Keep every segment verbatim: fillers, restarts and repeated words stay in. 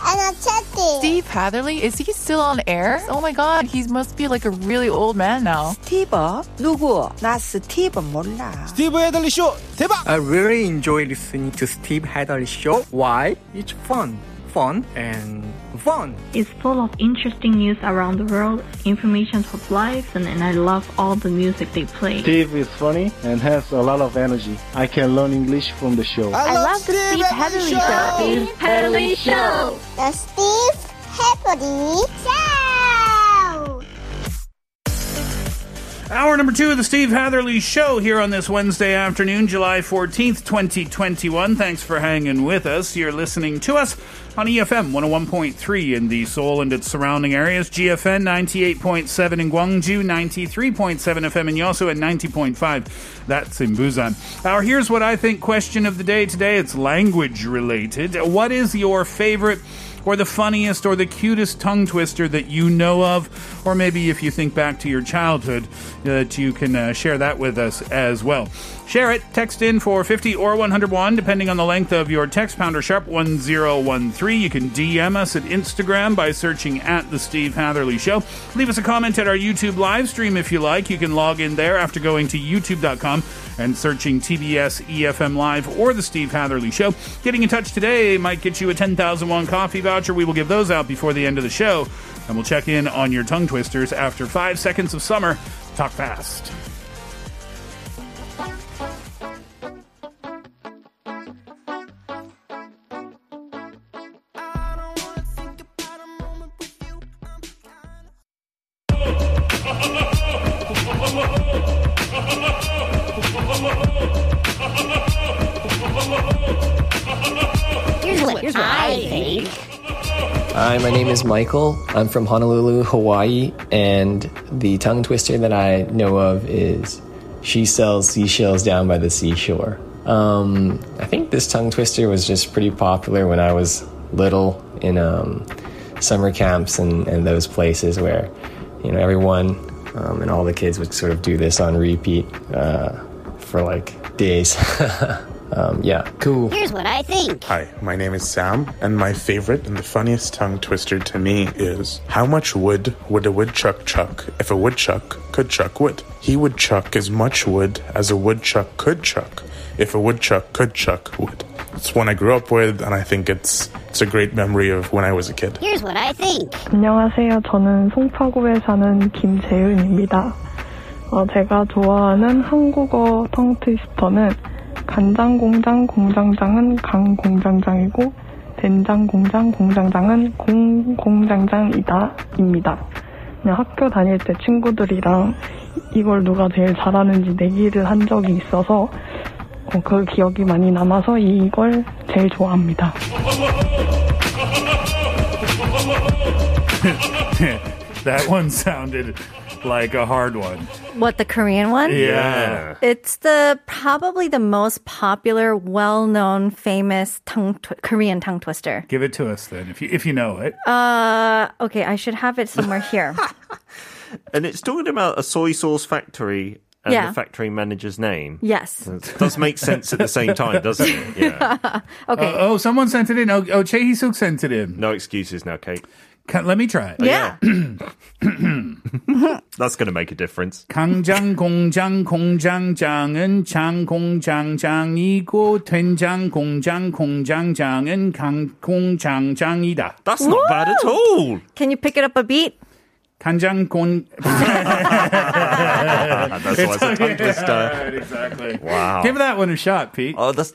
energetic. Steve Hatherly, is he still on air? Oh my god, he must be like a really old man now. Steve? 누구? 나 스티브 몰라. Steve Hatherly show, 대박! I really enjoy listening to Steve Hatherly show. Why? It's fun. Fun and fun. It's full of interesting news around the world, information of life, and, and I love all the music they play. Steve is funny and has a lot of energy. I can learn English from the show. I, I love, love the Steve Hatherly show. show. Steve Hatherly show. The Steve Hatherly show. Hour number two of the Steve Hatherly show here on this Wednesday afternoon, July fourteenth, twenty twenty-one. Thanks for hanging with us. You're listening to us on E F M one oh one point three in the Seoul and its surrounding areas, G F N ninety-eight point seven in Gwangju, ninety-three point seven F M in Yeosu, and ninety point five, that's in Busan. Our Here's What I Think question of the day today, it's language-related. What is your favorite or the funniest or the cutest tongue twister that you know of? Or maybe if you think back to your childhood, that uh, you can uh, share that with us as well. Share it. Text in for fifty or one oh one, depending on the length of your text, pounder sharp one oh one three. You can D M us at Instagram by searching at The Steve Hatherly Show. Leave us a comment at our YouTube live stream if you like. You can log in there after going to youtube dot com and searching T B S E F M Live or The Steve Hatherly Show. Getting in touch today might get you a ten thousand won coffee voucher. We will give those out before the end of the show, and we'll check in on your tongue twisters after five seconds of summer. Talk fast. Hi, my name is Michael. I'm from Honolulu, Hawaii, and the tongue twister that I know of is she sells seashells down by the seashore. Um, I think this tongue twister was just pretty popular when I was little in um, summer camps and, and those places where, you know, everyone um, and all the kids would sort of do this on repeat uh, for like days. Um, yeah, cool. Here's what I think. Hi, my name is Sam, and my favorite and the funniest tongue twister to me is, how much wood would a woodchuck chuck if a woodchuck could chuck wood? He would chuck as much wood as a woodchuck could chuck if a woodchuck could chuck wood. It's one I grew up with, and I think it's it's a great memory of when I was a kid. Here's what I think. 안녕하세요. 저는 송파구에 사는 김재윤입니다. 어, 제가 좋아하는 한국어 tongue twister는 간장공장 공장장은 강공장장이고 된장공장 공장장은 공공장장이다 입니다. 그냥 학교 다닐 때 친구들이랑 이걸 누가 제일 잘하는지 내기를 한 적이 있어서 어, 그 기억이 많이 남아서 이걸 제일 좋아합니다. That one sounded like a hard one. What, the Korean one? Yeah. It's the probably the most popular, well-known, famous tongue tw- Korean tongue twister. Give it to us then, if you if you know it. Uh, okay, I should have it somewhere here. And it's talking about a soy sauce factory and yeah. the factory manager's name. Yes. It does make sense at the same time, doesn't it? Yeah. Okay. Uh, oh, someone sent it in. Oh, oh Choi Hee-sook sent it in. No excuses now, Kate. Can, let me try it. Yeah. That's going to make a difference. 강장 공장 공장장은 장 공장장이고 된장 공장 공장장은 강 공장장이다. That's Woo! Not bad at all. Can you pick it up a beat? 간장 공... That's why it's a tongue twister. Yeah, right, exactly. Wow. Give that one a shot, Pete. Oh, that's...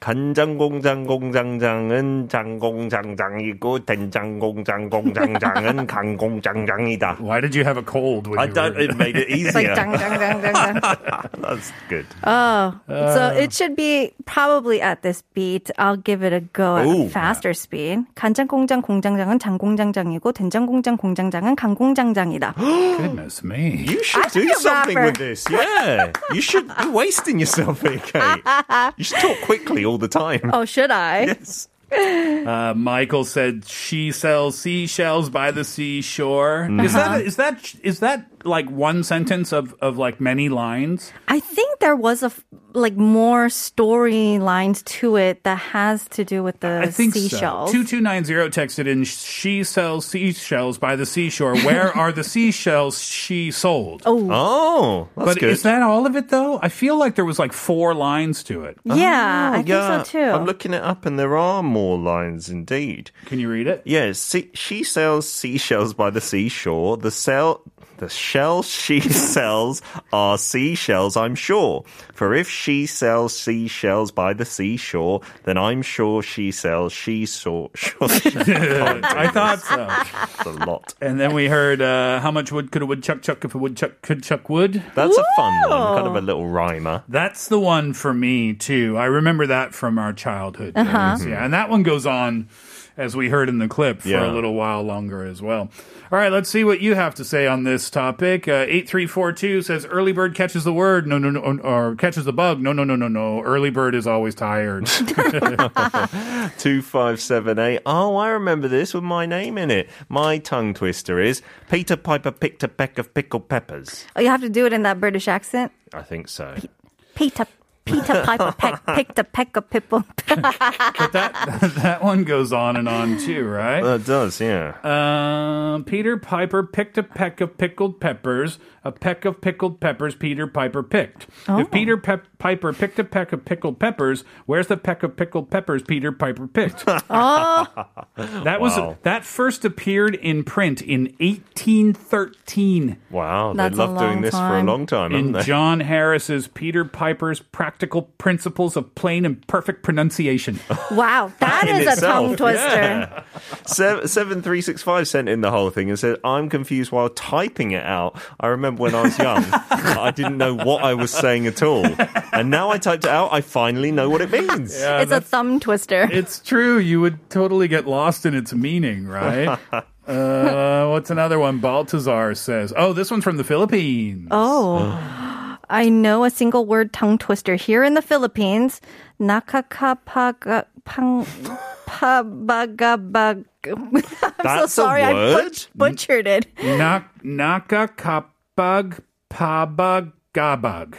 간장 공장 공장장은 장 공장장이고 된장 공장 공장장은 강 공장장이다. Why did you have a cold when I you don't, were... It made it easier. It's like 장, 장, 장, 장, 장. That's good. Oh, uh, so it should be probably at this beat. I'll give it a go at ooh, faster yeah. speed. 간장 공장 공장장은 장 공장장이고 된장 공장 공장장은 강 공장장이다. 청장장이다. Goodness me. You should I do something with this. Yeah. You should, you're wasting yourself, A K. You should talk quickly all the time. Oh, should I? Yes. Uh, Michael said she sells seashells by the seashore. Mm-hmm. Is that is that is that like one sentence of, of like many lines? I think there was a f- like more story lines to it that has to do with the I think seashells. So. two two nine zero texted in, she sells seashells by the seashore. Where are the seashells she sold? Oh, oh that's but good. Is that all of it though? I feel like there was like four lines to it. Yeah, oh, I think yeah. so too. I'm looking it up and there are more lines indeed. Can you read it? Yes, yeah, she sells seashells by the seashore. The sell... The shells she sells are seashells, I'm sure. For if she sells seashells by the seashore, then I'm sure she sells she saw. I thought so. That's a lot. And then we heard uh, how much wood could a woodchuck chuck if a woodchuck could chuck wood? That's Whoa. a fun one, kind of a little rhymer. That's the one for me, too. I remember that from our childhood. Uh-huh. Mm-hmm. Yeah, and that one goes on, as we heard in the clip, for yeah. a little while longer as well. All right, let's see what you have to say on this topic. Uh, eight three four two says, early bird catches the word, no, no, no, or catches the bug, no, no, no, no, no. Early bird is always tired. two five seven eight, oh, I remember this with my name in it. My tongue twister is, Peter Piper picked a peck of pickled peppers. Oh, you have to do it in that British accent? I think so. P- Peter Peter Piper peck, picked a peck of people. But that, that one goes on and on too, right? Well, it does, yeah. Uh, Peter Piper picked a peck of pickled peppers. A peck of pickled peppers Peter Piper picked. Oh. If Peter Pe- Piper picked a peck of pickled peppers, where's the peck of pickled peppers Peter Piper picked? Oh. That was wow. that first appeared in print in eighteen thirteen. Wow, they love doing this time. for a long time, haven't they? In John Harris's Peter Piper's Practical Principles of Plain and Perfect Pronunciation. Wow, that is itself. a tongue twister. Yeah. seven three six five sent in the whole thing and said, I'm confused while typing it out. I remember when I was young, I didn't know what I was saying at all. And now I typed it out, I finally know what it means. Yeah, it's a thumb twister. It's true. You would totally get lost in its meaning, right? uh, what's another one? Baltazar says, oh, this one's from the Philippines. Oh. I know a single word tongue twister here in the Philippines. Nakakapaga... Pang... Pabagabag... I'm so sorry, I butch- butchered it. N- Nakakapag... Pabagabag.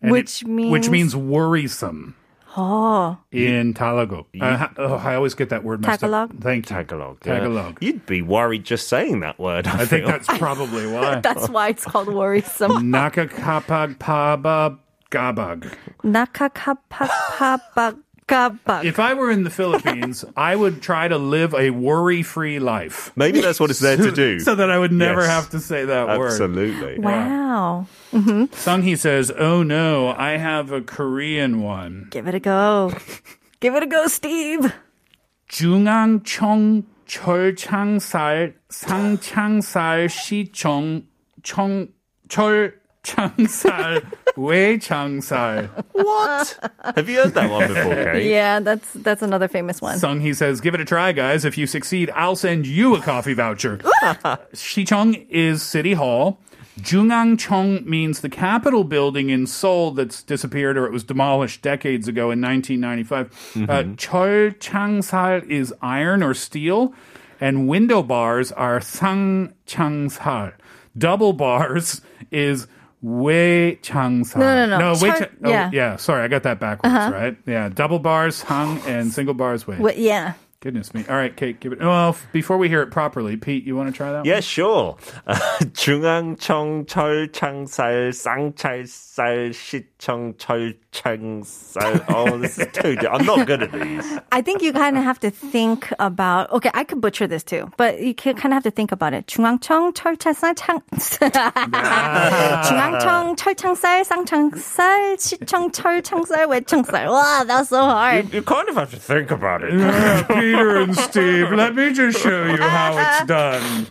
Which it, means... Which means worrisome. Oh. In Tagalog. Uh, oh, I always get that word messed Tagalog? up. Thank you. Tagalog. Yeah. Tagalog. You'd be worried just saying that word. I, I think that's probably why. That's why it's called worrisome. Nakakapag pabag gabag. Nakakapag pabag gabag. If I were in the Philippines, I would try to live a worry-free life. Maybe that's what it's there to do. So that I would never yes. have to say that Absolutely. word. Absolutely. Wow. Yeah. Mm-hmm. Sunghee says, oh no, I have a Korean one. Give it a go. Give it a go, Steve. 중앙청 철창살 상창살 시청 청 철창살 외창살. What? Have you heard that one before, Kate? Yeah, that's that's another famous one. Sunghee says, give it a try, guys. If you succeed, I'll send you a coffee voucher. 시청 is City Hall. Jungangcheong means the Capitol building in Seoul that's disappeared or it was demolished decades ago in nineteen ninety-five. Cheolchangsal mm-hmm. uh, is iron or steel, and window bars are sangchangsal. Double bars is waechangsal. No, no, no. no Char- oh, yeah. yeah, sorry, I got that backwards, uh-huh. right? Yeah, double bars, sang, and single bars, wae. Wait, yeah. Goodness me. All right, Kate, give it... Well, before we hear it properly, Pete, you want to try that one? Yeah, sure. 중앙청 철창살 쌍찰살 시청 철창살. Oh, this is too... I'm not good at these. I think you kind of have to think about... Okay, I could butcher this too, but you kind of have to think about it. 중앙청 철창살 창... 중앙청 철창살 쌍창살 시청 철창살 외창살. Wow, that's so hard. You, you kind of have to think about it. Peter and Steve, let me just show you how it's done.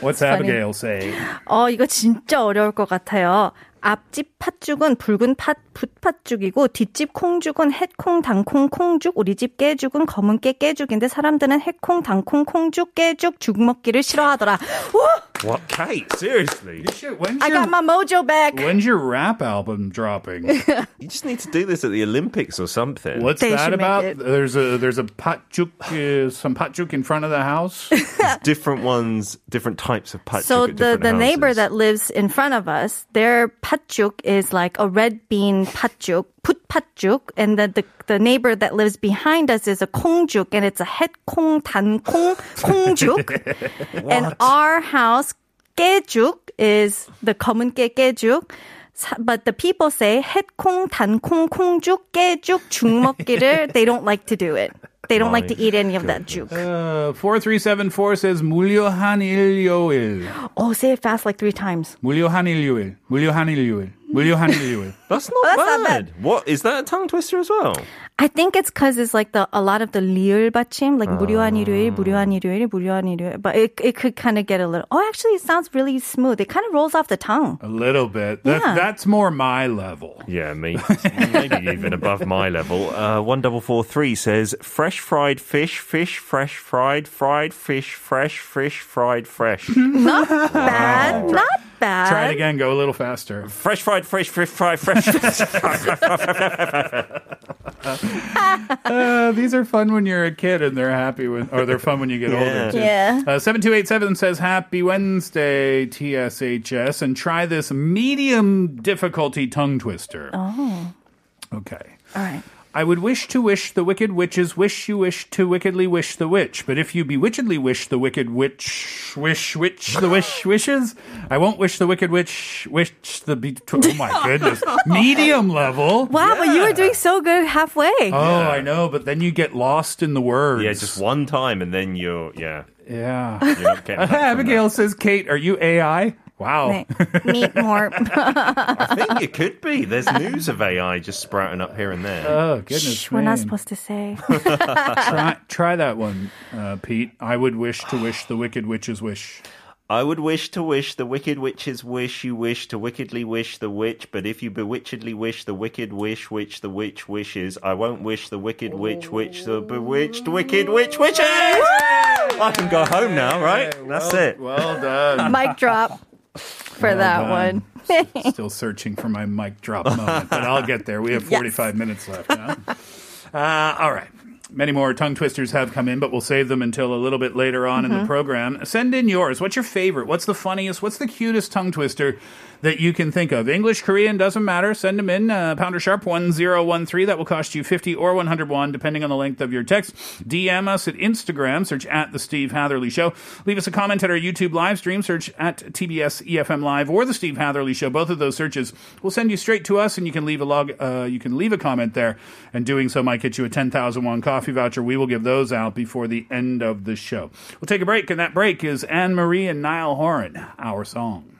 What's Abigail saying? 어, 이거 진짜 어려울 것 같아요. 앞집 팥죽은 붉은 팥, 붓팥죽이고 뒷집 콩죽은 햇콩, 당콩, 콩죽, 우리 집 깨죽은 검은 깨, 깨죽인데 사람들은 햇콩, 당콩, 콩죽, 깨죽, 죽 먹기를 싫어하더라. What? Kate, seriously? You should, when's I your, got my mojo back. When's your rap album dropping? You just need to do this at the Olympics or something. What's they that about? There's a there's a patjuk, uh, some patjuk in front of the house. different ones, different types of patjuk. So the, the neighbor that lives in front of us, their patjuk is like a red bean patjuk. 풋팥죽, and the, the the neighbor that lives behind us is a 콩죽, and it's a 햇콩, 단콩, 콩죽. And our house, 깨죽, is the 검은 깨, 깨죽. But the people say 햇콩, 단콩, 콩죽, 깨죽, 죽 먹기를. They don't like to do it. They don't like to eat any of that juk. Uh, four three seven four says 물려한 일요일. Oh, say it fast like three times. 물려한 일요일. 물려한 일요일. 물려한 일요일. That's not, That's bad. not bad. What is that a tongue twister as well? I think it's because it's like the a lot of the 리을 받침, like 무료한 일요일, 무료한 일요일, 무료한 일요일. But it it could kind of get a little. Oh, actually, it sounds really smooth. It kind of rolls off the tongue. A little bit. That, yeah. That's more my level. Yeah, me. Maybe even above my level. Uh, one four four three says fresh fried fish, fish fresh fried, fried fish, fresh fish fried fresh. Not wow. bad. Not bad. Try it again. Go a little faster. Fresh fried, fresh fresh fried, fresh. uh, these are fun when you're a kid, and they're happy when, or they're fun when you get yeah. older. Too. Yeah. Uh, seven two eight seven says, "Happy Wednesday, T S H S, and try this medium difficulty tongue twister." Oh. Okay. All right. I would wish to wish the wicked witches, wish you wish to wickedly wish the witch. But if you bewitchedly wish the wicked witch, wish, witch, the wish, wishes, I won't wish the wicked witch, wish the, be- oh my goodness, medium level. Wow, yeah. But you were doing so good halfway. Oh, yeah. I know, but then you get lost in the words. Yeah, just one time and then you're, yeah. Yeah. You Abigail says, Kate, are you A I? Wow. Meet more. I think it could be. There's news of A I just sprouting up here and there. Oh, goodness. Shh, we're not supposed to say. try, try that one, uh, Pete. I would wish to wish the wicked witch's wish. I would wish to wish the wicked witch's wish you wish to wickedly wish the witch, but if you bewitchedly wish the wicked wish which the witch wishes, I won't wish the wicked witch which the bewitched wicked witch wishes! I can go home now, right? That's well, it. Well done. Mic drop. For well that done. One. Still searching for my mic drop moment, but I'll get there. We have forty-five yes. minutes left. Huh? Uh, all right. Many more tongue twisters have come in, but we'll save them until a little bit later on mm-hmm. in the program. Send in yours. What's your favorite? What's the funniest? What's the cutest tongue twister that you can think of? English, Korean, doesn't matter. Send them in. Uh, pounder sharp one zero one three. That will cost you fifty or one hundred one, depending on the length of your text. D M us at Instagram. Search at The Steve Hatherly Show. Leave us a comment at our YouTube live stream. Search at T B S E F M Live or The Steve Hatherly Show. Both of those searches will send you straight to us, and you can leave a log. Uh, you can leave a comment there, and doing so might get you a ten thousand won cost. Coffee voucher. We will give those out before the end of the show. We'll take a break, and that break is Anne-Marie and Niall Horan, Our Song.